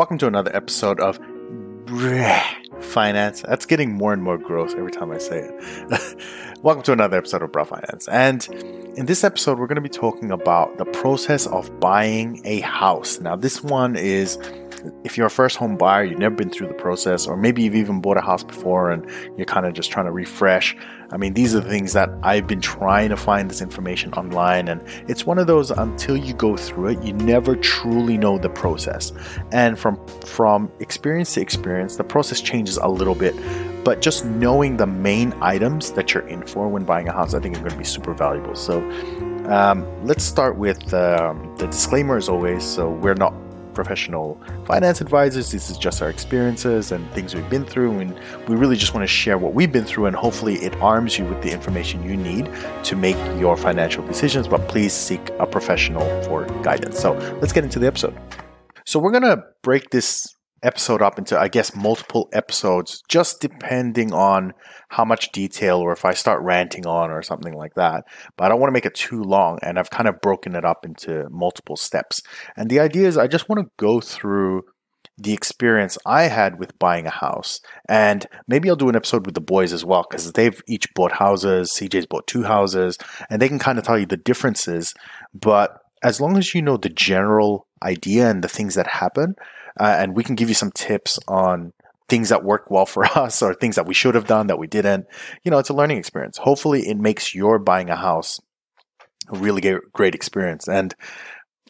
Welcome to another episode of Brough Finance. That's getting more and more gross every time I say it. Welcome to another episode of Brough Finance. And in this episode, we're going to be talking about the process of buying a house. Now, this one is if you're a first home buyer, you've never been through the process, or maybe you've even bought a house before and you're kind of just trying to refresh. I mean, these are the things that I've been trying to find this information online. And it's one of those, until you go through it, you never truly know the process. And from experience to experience, the process changes a little bit. But just knowing the main items that you're in for when buying a house, I think is going to be super valuable. So let's start with the disclaimer as always. So we're not professional finance advisors. This is just our experiences and things we've been through, and we really just want to share what we've been through, and hopefully it arms you with the information you need to make your financial decisions. But please seek a professional for guidance. So let's get into the episode. So we're going to break this episode up into, I guess, multiple episodes, just depending on how much detail or if I start ranting on or something like that. But I don't want to make it too long, and I've kind of broken it up into multiple steps. And the idea is I just want to go through the experience I had with buying a house. And maybe I'll do an episode with the boys as well, because they've each bought houses. CJ's bought 2 houses, and they can kind of tell you the differences. But as long as you know the general idea and the things that happen, and we can give you some tips on things that work well for us or things that we should have done that we didn't. You know, it's a learning experience. Hopefully it makes your buying a house a really great experience. And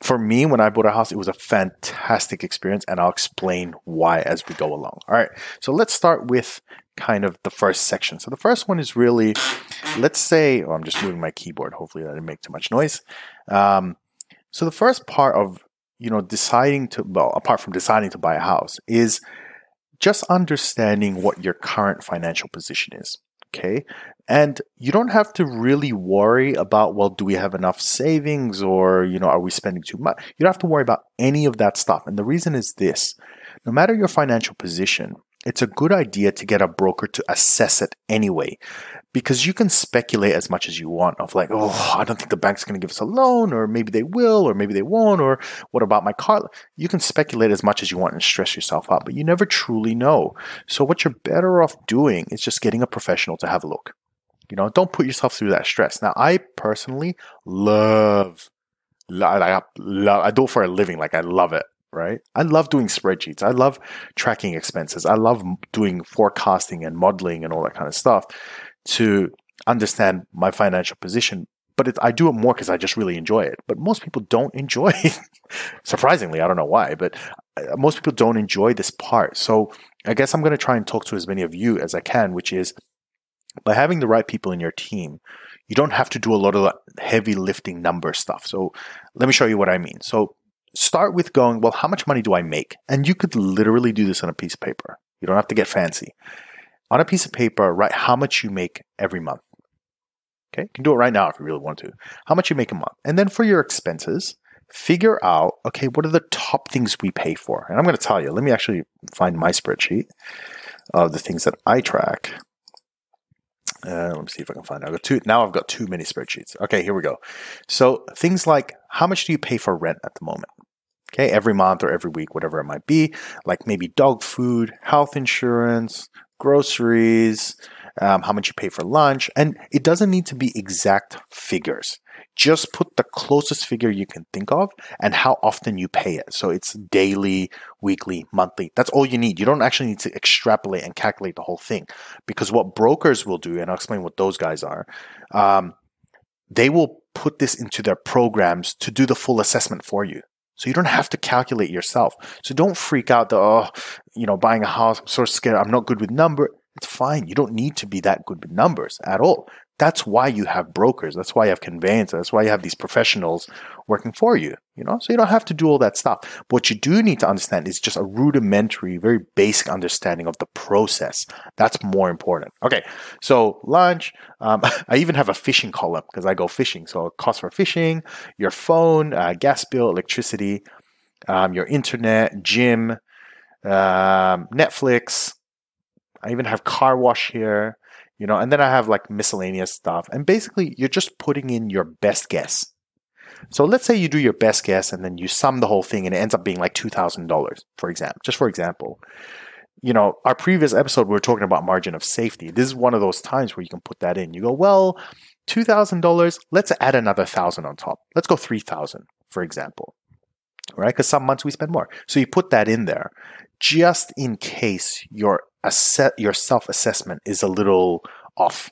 for me, when I bought a house, it was a fantastic experience, and I'll explain why as we go along. All right. So let's start with kind of the first section. So the first one is really, let's say, oh, I'm just moving my keyboard. Hopefully that didn't make too much noise. So the first part of, apart from deciding to buy a house, is just understanding what your current financial position is, okay? And you don't have to really worry about, well, do we have enough savings, or, are we spending too much? You don't have to worry about any of that stuff. And the reason is this: no matter your financial position, it's a good idea to get a broker to assess it anyway, because you can speculate as much as you want of like, oh, I don't think the bank's going to give us a loan, or maybe they will, or maybe they won't, or what about my car? You can speculate as much as you want and stress yourself out, but you never truly know. So what you're better off doing is just getting a professional to have a look. Don't put yourself through that stress. Now, I personally love, I do it for a living. Like, I love it. Right? I love doing spreadsheets. I love tracking expenses. I love doing forecasting and modeling and all that kind of stuff to understand my financial position. But I do it more because I just really enjoy it. But most people don't enjoy it. Surprisingly, I don't know why, but most people don't enjoy this part. So I guess I'm going to try and talk to as many of you as I can, which is, by having the right people in your team, you don't have to do a lot of heavy lifting number stuff. So let me show you what I mean. So start with going, well, how much money do I make? And you could literally do this on a piece of paper. You don't have to get fancy. On a piece of paper, write how much you make every month. Okay, you can do it right now if you really want to. How much you make a month. And then for your expenses, figure out, okay, what are the top things we pay for? And I'm going to tell you, let me actually find my spreadsheet of the things that I track. Let me see if I can find it. I've got too many spreadsheets. Okay, here we go. So things like, how much do you pay for rent at the moment? Okay, every month or every week, whatever it might be, like maybe dog food, health insurance, groceries, how much you pay for lunch. And it doesn't need to be exact figures. Just put the closest figure you can think of and how often you pay it. So it's daily, weekly, monthly. That's all you need. You don't actually need to extrapolate and calculate the whole thing, because what brokers will do, and I'll explain what those guys are, they will put this into their programs to do the full assessment for you. So you don't have to calculate yourself. So don't freak out buying a house, I'm so scared, I'm not good with numbers. It's fine. You don't need to be that good with numbers at all. That's why you have brokers. That's why you have conveyancers. That's why you have these professionals working for you, so you don't have to do all that stuff. But what you do need to understand is just a rudimentary, very basic understanding of the process. That's more important. Okay, so lunch. I even have a fishing column because I go fishing. So cost for fishing, your phone, gas bill, electricity, your internet, gym, Netflix. I even have car wash here, and then I have like miscellaneous stuff. And basically, you're just putting in your best guess. So let's say you do your best guess and then you sum the whole thing and it ends up being like $2,000, for example, just for example. You know, our previous episode, we were talking about margin of safety. This is one of those times where you can put that in. You go, well, $2,000, let's add another 1,000 on top. Let's go 3,000, for example, right? Because some months we spend more. So you put that in there just in case your self-assessment is a little off,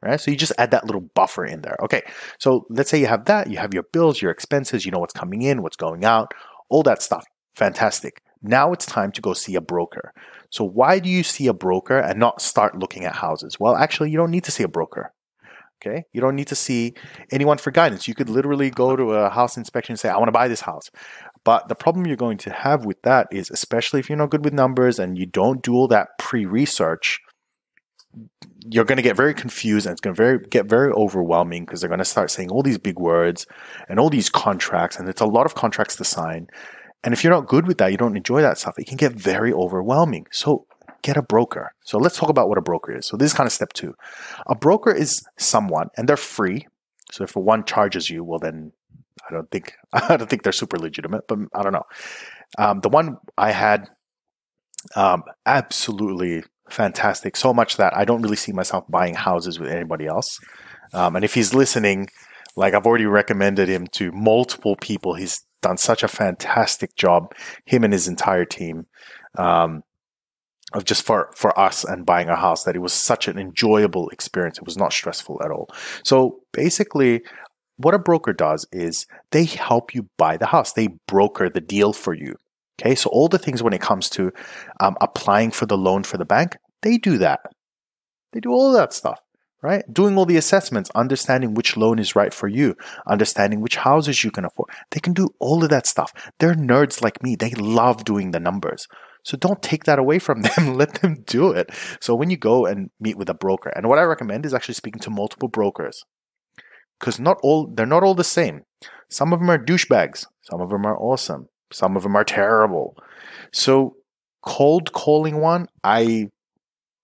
right? So you just add that little buffer in there. Okay, so let's say you have that. You have your bills, your expenses. You know what's coming in, what's going out, all that stuff. Fantastic. Now it's time to go see a broker. So why do you see a broker and not start looking at houses? Well, actually, you don't need to see a broker. Okay? You don't need to see anyone for guidance. You could literally go to a house inspection and say, I want to buy this house. But the problem you're going to have with that is, especially if you're not good with numbers and you don't do all that pre-research, you're going to get very confused and it's going to get very overwhelming because they're going to start saying all these big words and all these contracts, and it's a lot of contracts to sign. And if you're not good with that, you don't enjoy that stuff, it can get very overwhelming. So get a broker. So let's talk about what a broker is. So this is kind of step two. A broker is someone, and they're free. So if one charges you, well then I don't think they're super legitimate, but I don't know. The one I had, absolutely fantastic. So much that I don't really see myself buying houses with anybody else. And if he's listening, like I've already recommended him to multiple people. He's done such a fantastic job, him and his entire team, of just for us and buying a house, that it was such an enjoyable experience. It was not stressful at all. So basically, what a broker does is they help you buy the house. They broker the deal for you. Okay, so all the things when it comes to applying for the loan for the bank, they do that. They do all that stuff. Right? Doing all the assessments, understanding which loan is right for you, understanding which houses you can afford. They can do all of that stuff. They're nerds like me. They love doing the numbers. So don't take that away from them. Let them do it. So when you go and meet with a broker, and what I recommend is actually speaking to multiple brokers, because they're not all the same. Some of them are douchebags. Some of them are awesome. Some of them are terrible. So cold calling one, I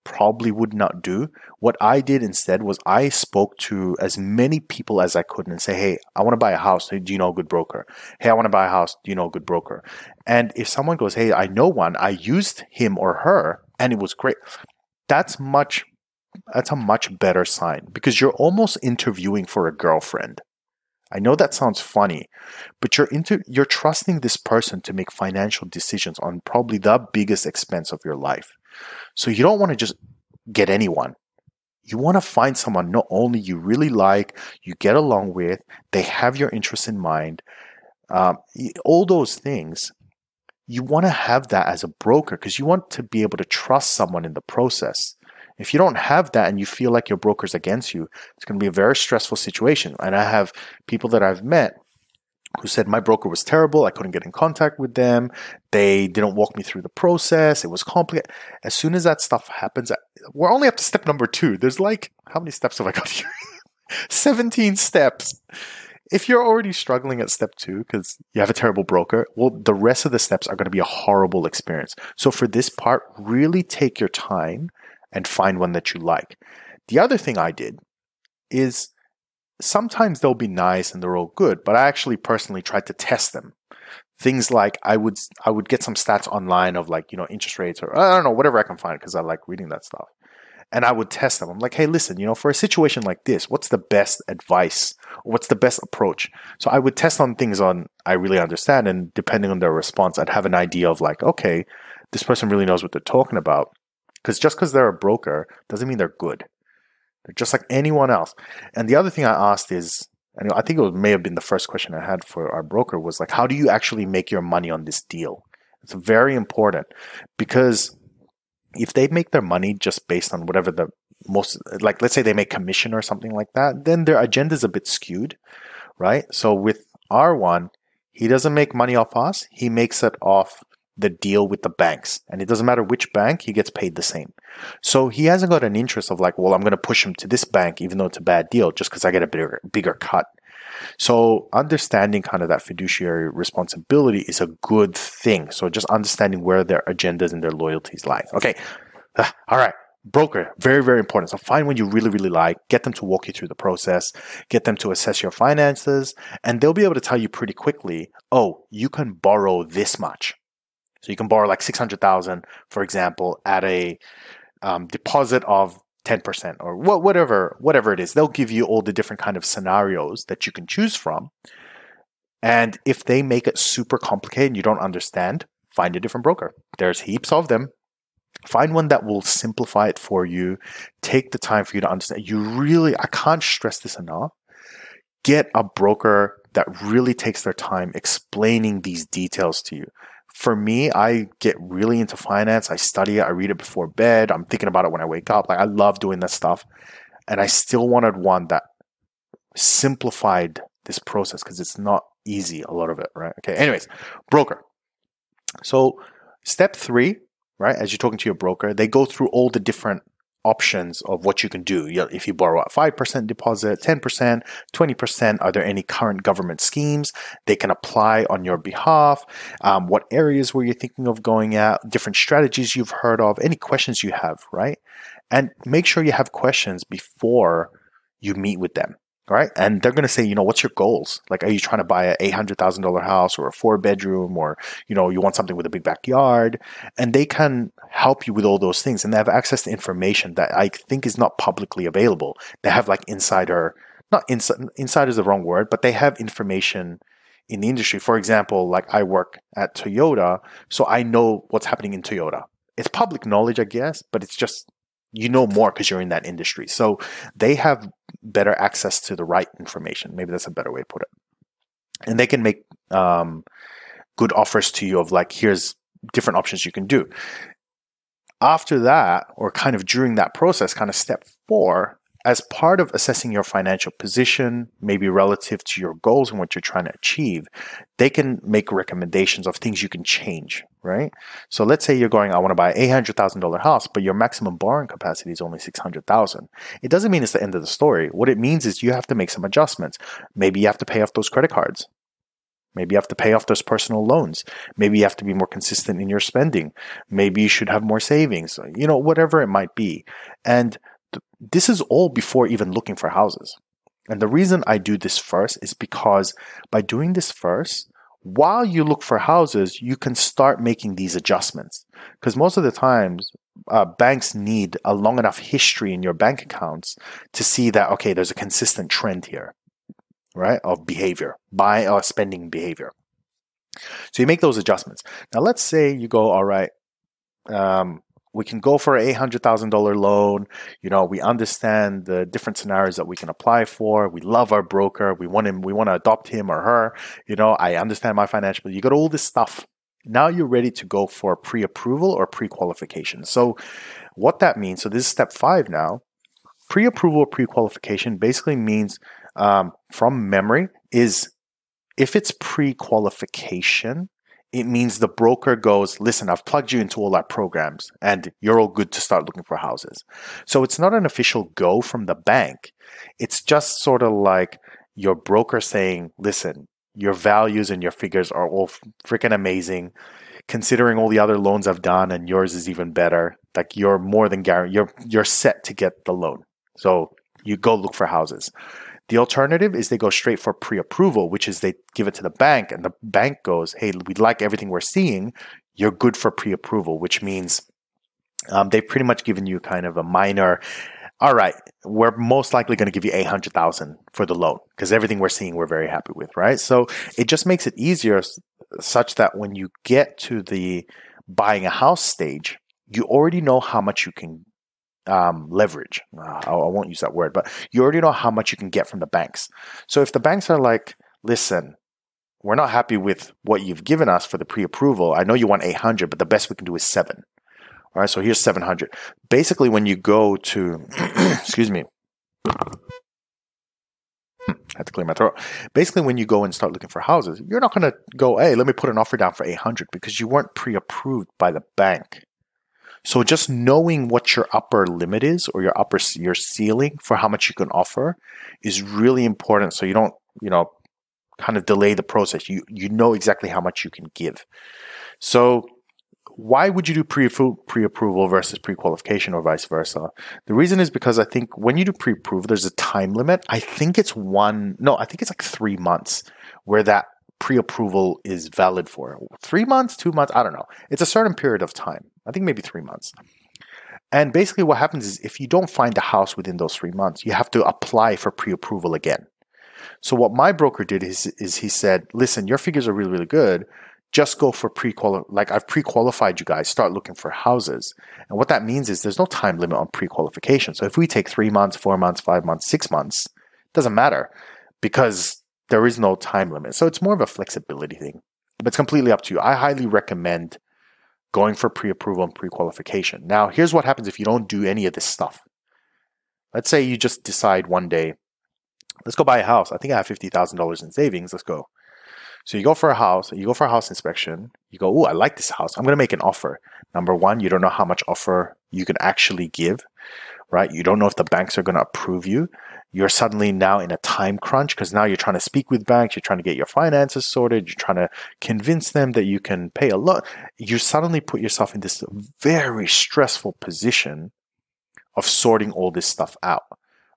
probably would not do. What I did instead was I spoke to as many people as I could and say, hey, I want to buy a house. Do you know a good broker? Hey, I want to buy a house. Do you know a good broker? And if someone goes, hey, I know one, I used him or her and it was great, that's a much better sign, because you're almost interviewing for a girlfriend. I know that sounds funny, but you're trusting this person to make financial decisions on probably the biggest expense of your life. So you don't want to just get anyone. You want to find someone not only you really like, you get along with, they have your interests in mind, all those things. You want to have that as a broker because you want to be able to trust someone in the process. If you don't have that and you feel like your broker's against you, it's going to be a very stressful situation. And I have people that I've met who said my broker was terrible, I couldn't get in contact with them, they didn't walk me through the process, it was complicated. As soon as that stuff happens, we're only up to step number 2. There's like, how many steps have I got here? 17 steps. If you're already struggling at step 2 because you have a terrible broker, well, the rest of the steps are going to be a horrible experience. So for this part, really take your time and find one that you like. The other thing I did is, sometimes they'll be nice and they're all good, but I actually personally tried to test them. Things like I would get some stats online of, like, you know, interest rates, or I don't know, whatever I can find, because I like reading that stuff. And I would test them. I'm like, hey, listen, you know, for a situation like this, what's the best advice? What's the best approach? So I would test on things I really understand, and depending on their response, I'd have an idea of, like, okay, this person really knows what they're talking about. Because just because they're a broker doesn't mean they're good. They're just like anyone else. And the other thing I asked is, and I think it may have been the first question I had for our broker, was like, how do you actually make your money on this deal? It's very important, because if they make their money just based on whatever the most, like, let's say they make commission or something like that, then their agenda is a bit skewed, right? So with our one, he doesn't make money off us. He makes it off the deal with the banks, and it doesn't matter which bank, he gets paid the same. So he hasn't got an interest of, like, well, I'm going to push him to this bank even though it's a bad deal just because I get a bigger cut. So understanding kind of that fiduciary responsibility is a good thing. So just understanding where their agendas and their loyalties lie. Okay, all right, broker, very, very important. So find one you really, really like, get them to walk you through the process, get them to assess your finances, and they'll be able to tell you pretty quickly, oh, you can borrow this much. So you can borrow like $600,000, for example, at a deposit of 10% or whatever it is. They'll give you all the different kind of scenarios that you can choose from. And if they make it super complicated and you don't understand, find a different broker. There's heaps of them. Find one that will simplify it for you. Take the time for you to understand. You really, I can't stress this enough. Get a broker that really takes their time explaining these details to you. For me, I get really into finance. I study it. I read it before bed. I'm thinking about it when I wake up. Like, I love doing that stuff. And I still wanted one that simplified this process because it's not easy, a lot of it, right? Okay. Anyways, broker. So step 3, right? As you're talking to your broker, they go through all the different options of what you can do. If you borrow at 5% deposit, 10%, 20%, are there any current government schemes they can apply on your behalf? What areas were you thinking of going at? Different strategies you've heard of, any questions you have, right? And make sure you have questions before you meet with them. Right? And they're going to say, you know, what's your goals? Like, are you trying to buy an $800,000 house or a 4-bedroom, or, you know, you want something with a big backyard? And they can help you with all those things. And they have access to information that I think is not publicly available. They have like insider is the wrong word, but they have information in the industry. For example, like, I work at Toyota, so I know what's happening in Toyota. It's public knowledge, I guess, but it's just, you know, more because you're in that industry. So they have better access to the right information. Maybe that's a better way to put it. And they can make good offers to you of like, here's different options you can do. After that, or kind of during that process, kind of step 4, as part of assessing your financial position, maybe relative to your goals and what you're trying to achieve, they can make recommendations of things you can change, right? So let's say you're going, I want to buy an $800,000 house, but your maximum borrowing capacity is only $600,000. It doesn't mean it's the end of the story. What it means is you have to make some adjustments. Maybe you have to pay off those credit cards. Maybe you have to pay off those personal loans. Maybe you have to be more consistent in your spending. Maybe you should have more savings, you know, whatever it might be. And this is all before even looking for houses. And the reason I do this first is because by doing this first, while you look for houses, you can start making these adjustments. Because most of the times, banks need a long enough history in your bank accounts to see that, okay, there's a consistent trend here, right, of behavior, spending behavior. So you make those adjustments. Now, let's say you go, all right, we can go for an $800,000 loan. You know, we understand the different scenarios that we can apply for. We love our broker. We want him. We want to adopt him or her. You know, I understand my financial. You got all this stuff. Now you're ready to go for pre-approval or pre-qualification. So what that means, so this is step 5 now. Pre-approval or pre-qualification basically means from memory is if it's pre-qualification, it means the broker goes, listen, I've plugged you into all our programs and you're all good to start looking for houses. So it's not an official go from the bank. It's just sort of like your broker saying, listen, your values and your figures are all freaking amazing. Considering all the other loans I've done and yours is even better, like you're more than guaranteed, you're set to get the loan. So you go look for houses. The alternative is they go straight for pre-approval, which is they give it to the bank and the bank goes, hey, we like everything we're seeing. You're good for pre-approval, which means they've pretty much given you kind of a minor, all right, we're most likely going to give you $800,000 for the loan because everything we're seeing we're very happy with, right? So it just makes it easier such that when you get to the buying a house stage, you already know how much you can leverage. I won't use that word, but you already know how much you can get from the banks. So if the banks are like, listen, we're not happy with what you've given us for the pre-approval. I know you want 800, but the best we can do is 7. All right. So here's 700. Basically, when you go to, excuse me, I had to clear my throat. Basically, when you go and start looking for houses, you're not going to go, hey, let me put an offer down for 800 because you weren't pre-approved by the bank. So just knowing what your upper limit is or your ceiling for how much you can offer is really important. So you don't, you know, kind of delay the process. You know exactly how much you can give. So why would you do pre-approval versus pre-qualification or vice versa? The reason is because I think when you do pre-approval, there's a time limit. I think it's like 3 months where that pre-approval is valid for. 3 months, 2 months, I don't know. It's a certain period of time. I think maybe 3 months. And basically what happens is if you don't find a house within those 3 months, you have to apply for pre-approval again. So what my broker did is he said, listen, your figures are really, really good. Just go for I've pre-qualified you guys. Start looking for houses. And what that means is there's no time limit on pre-qualification. So if we take 3 months, 4 months, 5 months, 6 months, it doesn't matter because there is no time limit. So it's more of a flexibility thing. But it's completely up to you. I highly recommend going for pre-approval and pre-qualification. Now, here's what happens if you don't do any of this stuff. Let's say you just decide one day, let's go buy a house. I think I have $50,000 in savings. Let's go. So you go for a house inspection, you go, oh, I like this house. I'm going to make an offer. Number one, you don't know how much offer you can actually give, right? You don't know if the banks are going to approve you. You're suddenly now in a time crunch because now you're trying to speak with banks. You're trying to get your finances sorted. You're trying to convince them that you can pay a lot. You suddenly put yourself in this very stressful position of sorting all this stuff out,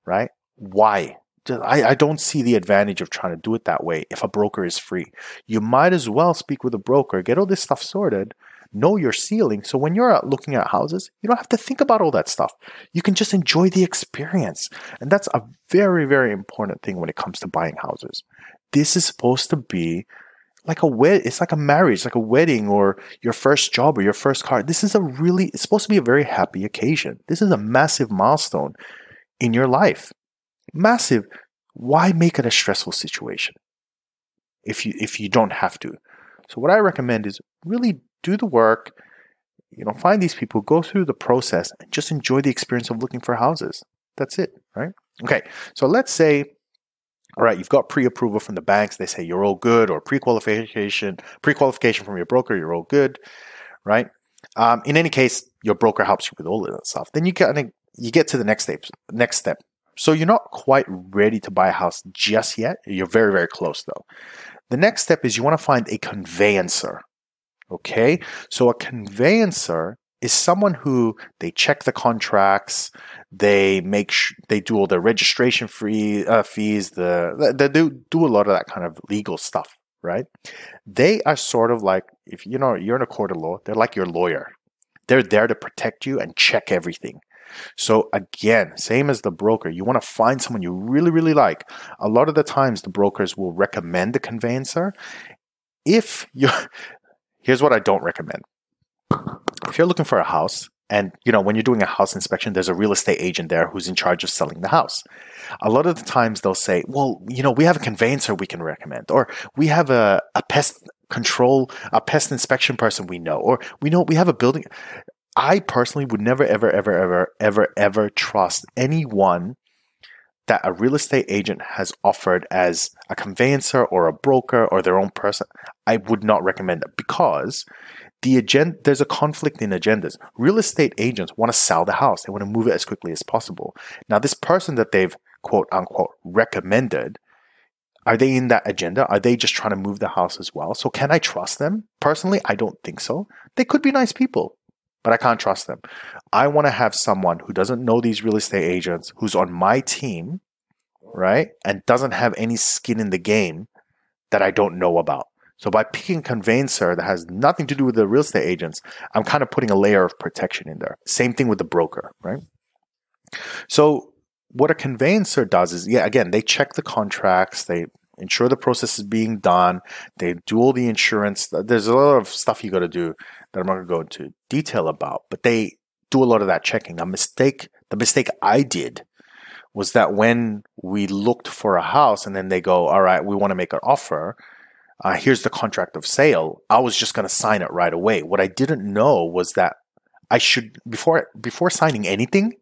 right? Why? I don't see the advantage of trying to do it that way if a broker is free. You might as well speak with a broker, get all this stuff sorted, know your ceiling. So when you're out looking at houses, you don't have to think about all that stuff. You can just enjoy the experience. And that's a very, very important thing when it comes to buying houses. This is supposed to be like it's like a marriage, like a wedding or your first job or your first car. It's supposed to be a very happy occasion. This is a massive milestone in your life. Massive. Why make it a stressful situation if you don't have to? So what I recommend is really do the work, find these people, go through the process, and just enjoy the experience of looking for houses. That's it, right? Okay, so let's say, all right, you've got pre-approval from the banks. They say you're all good, or pre-qualification from your broker, you're all good, right? In any case, your broker helps you with all of that stuff. Then you get to the next step. So you're not quite ready to buy a house just yet. You're very, very close though. The next step is you want to find a conveyancer. Okay. So a conveyancer is someone who they check the contracts, they make they do all the registration fees, they do a lot of that kind of legal stuff, right? They are sort of like, if you're in a court of law, they're like your lawyer. They're there to protect you and check everything. So again, same as the broker, you want to find someone you really, really like. A lot of the times the brokers will recommend the conveyancer. Here's what I don't recommend. If you're looking for a house and, when you're doing a house inspection, there's a real estate agent there who's in charge of selling the house. A lot of the times they'll say, well, we have a conveyancer we can recommend, or we have a pest inspection person we know, or we have a building. I personally would never, ever, ever, ever, ever, ever trust anyone that a real estate agent has offered as a conveyancer or a broker or their own person. I would not recommend that because there's a conflict in agendas. Real estate agents want to sell the house. They want to move it as quickly as possible. Now, this person that they've quote unquote recommended, are they in that agenda? Are they just trying to move the house as well? So can I trust them? Personally, I don't think so. They could be nice people, but I can't trust them. I want to have someone who doesn't know these real estate agents, who's on my team, right? And doesn't have any skin in the game that I don't know about. So by picking a conveyancer that has nothing to do with the real estate agents, I'm kind of putting a layer of protection in there. Same thing with the broker, right? So what a conveyancer does is, again, they check the contracts, they ensure the process is being done. They do all the insurance. There's a lot of stuff you got to do that I'm not going to go into detail about, but they do a lot of that checking. The mistake I did was that when we looked for a house and then they go, all right, we want to make an offer. Here's the contract of sale. I was just going to sign it right away. What I didn't know was that I should, before signing anything,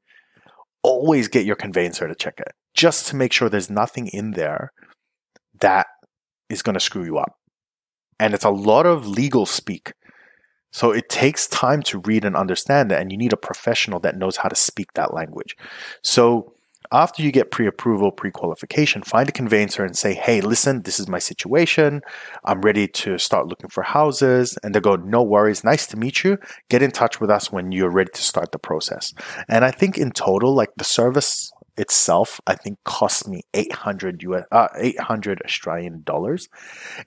always get your conveyancer to check it just to make sure there's nothing in there that is going to screw you up. And it's a lot of legal speak. So it takes time to read and understand that, and you need a professional that knows how to speak that language. So After you get pre-approval, pre-qualification, find a conveyancer and say, hey, listen, this is my situation. I'm ready to start looking for houses. And they go, no worries. Nice to meet you. Get in touch with us when you're ready to start the process. And I think in total, like the service itself, I think cost me $800 Australian dollars.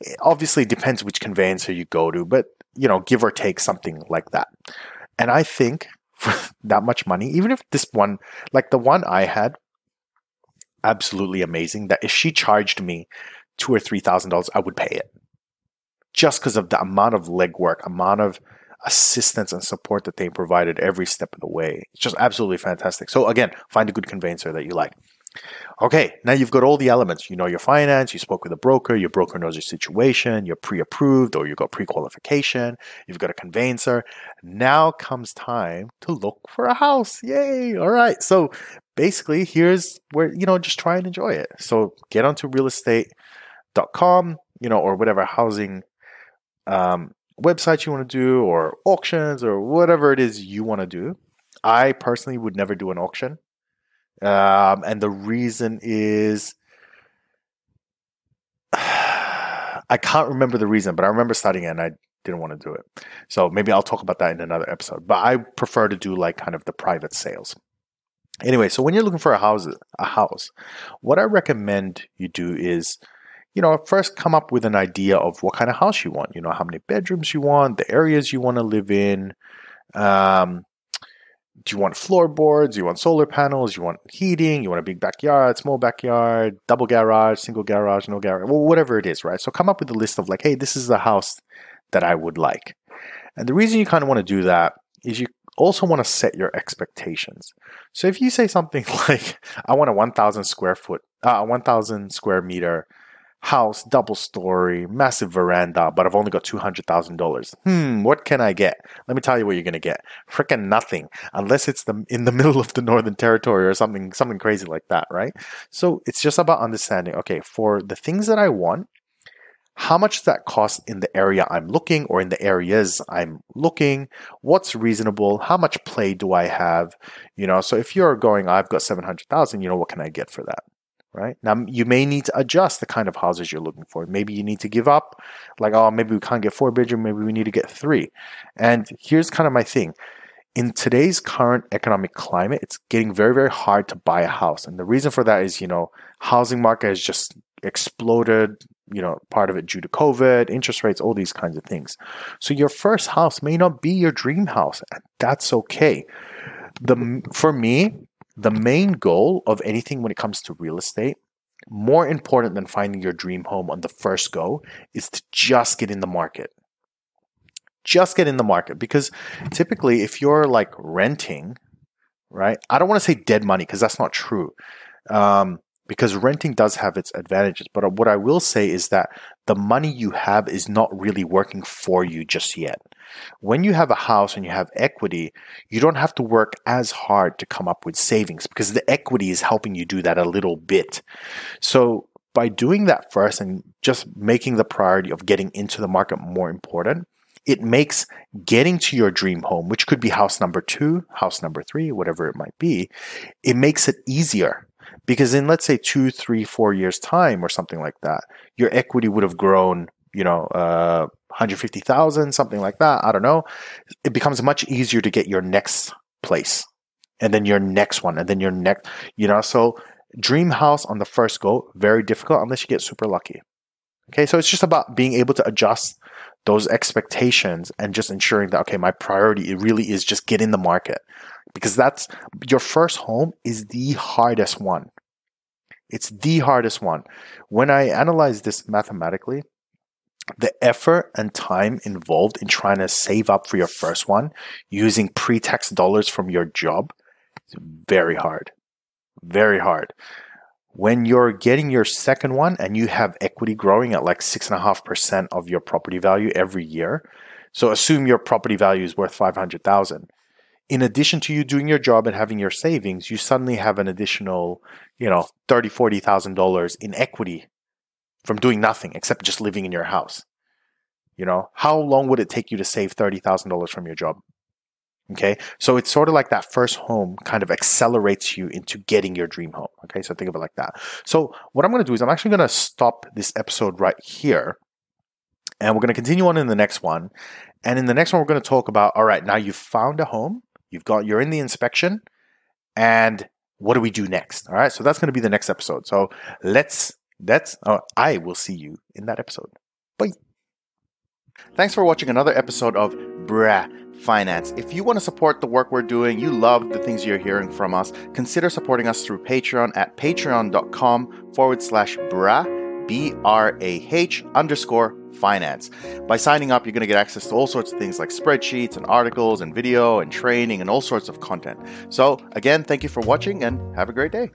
It obviously depends which conveyancer you go to, but you know, give or take something like that. And I think for that much money, even if this one, like the one I had, absolutely amazing, that if she charged me $2,000 or $3,000, I would pay it just because of the amount of legwork, amount of assistance and support that they provided every step of the way. It's just absolutely fantastic. So again, find a good conveyancer that you like. Okay, now you've got all the elements. You know your finance, you spoke with a broker, your broker knows your situation, you're pre-approved or you got pre-qualification, you've got a conveyancer. Now comes time to look for a house. Yay! All right. So basically, here's where, you know, just try and enjoy it. So get onto realestate.com, you know, or whatever housing website you want to do, or auctions, or whatever it is you want to do. I personally would never do an auction. And the reason is, I can't remember the reason, but I remember starting it and I didn't want to do it. So maybe I'll talk about that in another episode, but I prefer to do like kind of the private sales. Anyway, so when you're looking for a house, what I recommend you do is, you know, first come up with an idea of what kind of house you want, you know, how many bedrooms you want, the areas you want to live in. Do you want floorboards? You want solar panels? You want heating? You want a big backyard, small backyard, double garage, single garage, no garage, well, whatever it is, right? So come up with a list of like, hey, this is the house that I would like. And the reason you kind of want to do that is you also want to set your expectations. So if you say something like, I want a 1,000 square meter house, double story, massive veranda, but I've only got $200,000. What can I get? Let me tell you what you're going to get. Freaking nothing, unless it's in the middle of the Northern Territory or something crazy like that, right? So it's just about understanding, okay, for the things that I want, how much does that cost in the area I'm looking or in the areas I'm looking? What's reasonable? How much play do I have? You know, so if you're going, I've got $700,000, you know, what can I get for that? Right? Now, you may need to adjust the kind of houses you're looking for. Maybe you need to give up, like, oh, maybe we can't get 4-bedroom, maybe we need to get 3. And here's kind of my thing. In today's current economic climate, it's getting very, very hard to buy a house. And the reason for that is, you know, housing market has just exploded, you know, part of it due to COVID, interest rates, all these kinds of things. So your first house may not be your dream house, and that's okay. For me, the main goal of anything when it comes to real estate, more important than finding your dream home on the first go, is to just get in the market. Just get in the market, because typically if you're like renting, right? I don't want to say dead money, because that's not true. Because renting does have its advantages. But what I will say is that the money you have is not really working for you just yet. When you have a house and you have equity, you don't have to work as hard to come up with savings, because the equity is helping you do that a little bit. So by doing that first and just making the priority of getting into the market more important, it makes getting to your dream home, which could be house number 2, house number 3, whatever it might be, it makes it easier. Because in, let's say, 2, 3, 4 years' time or something like that, your equity would have grown, you know, 150,000, something like that. I don't know. It becomes much easier to get your next place, and then your next one, and then your next, you know. So dream house on the first go, very difficult unless you get super lucky. Okay, so it's just about being able to adjust those expectations and just ensuring that, okay, my priority, it really is just get in the market. Because that's, your first home is the hardest one. It's the hardest one. When I analyze this mathematically, the effort and time involved in trying to save up for your first one using pre-tax dollars from your job is very hard. Very hard. When you're getting your second one and you have equity growing at like 6.5% of your property value every year, so assume your property value is worth $500,000. In addition to you doing your job and having your savings, you suddenly have an additional, you know, $30,000, $40,000 in equity from doing nothing except just living in your house. You know, how long would it take you to save $30,000 from your job? Okay. So it's sort of like that first home kind of accelerates you into getting your dream home. Okay. So think of it like that. So what I'm going to do is I'm actually going to stop this episode right here. And we're going to continue on in the next one. And in the next one, we're going to talk about, all right, now you've found a home, you're in the inspection, and what do we do next? All right. So that's going to be the next episode. So I will see you in that episode. Bye. Thanks for watching another episode of Brough Finance. If you want to support the work we're doing, you love the things you're hearing from us, consider supporting us through Patreon at patreon.com/Brough, BRAH_finance. By signing up, you're going to get access to all sorts of things like spreadsheets and articles and video and training and all sorts of content. So again, thank you for watching and have a great day.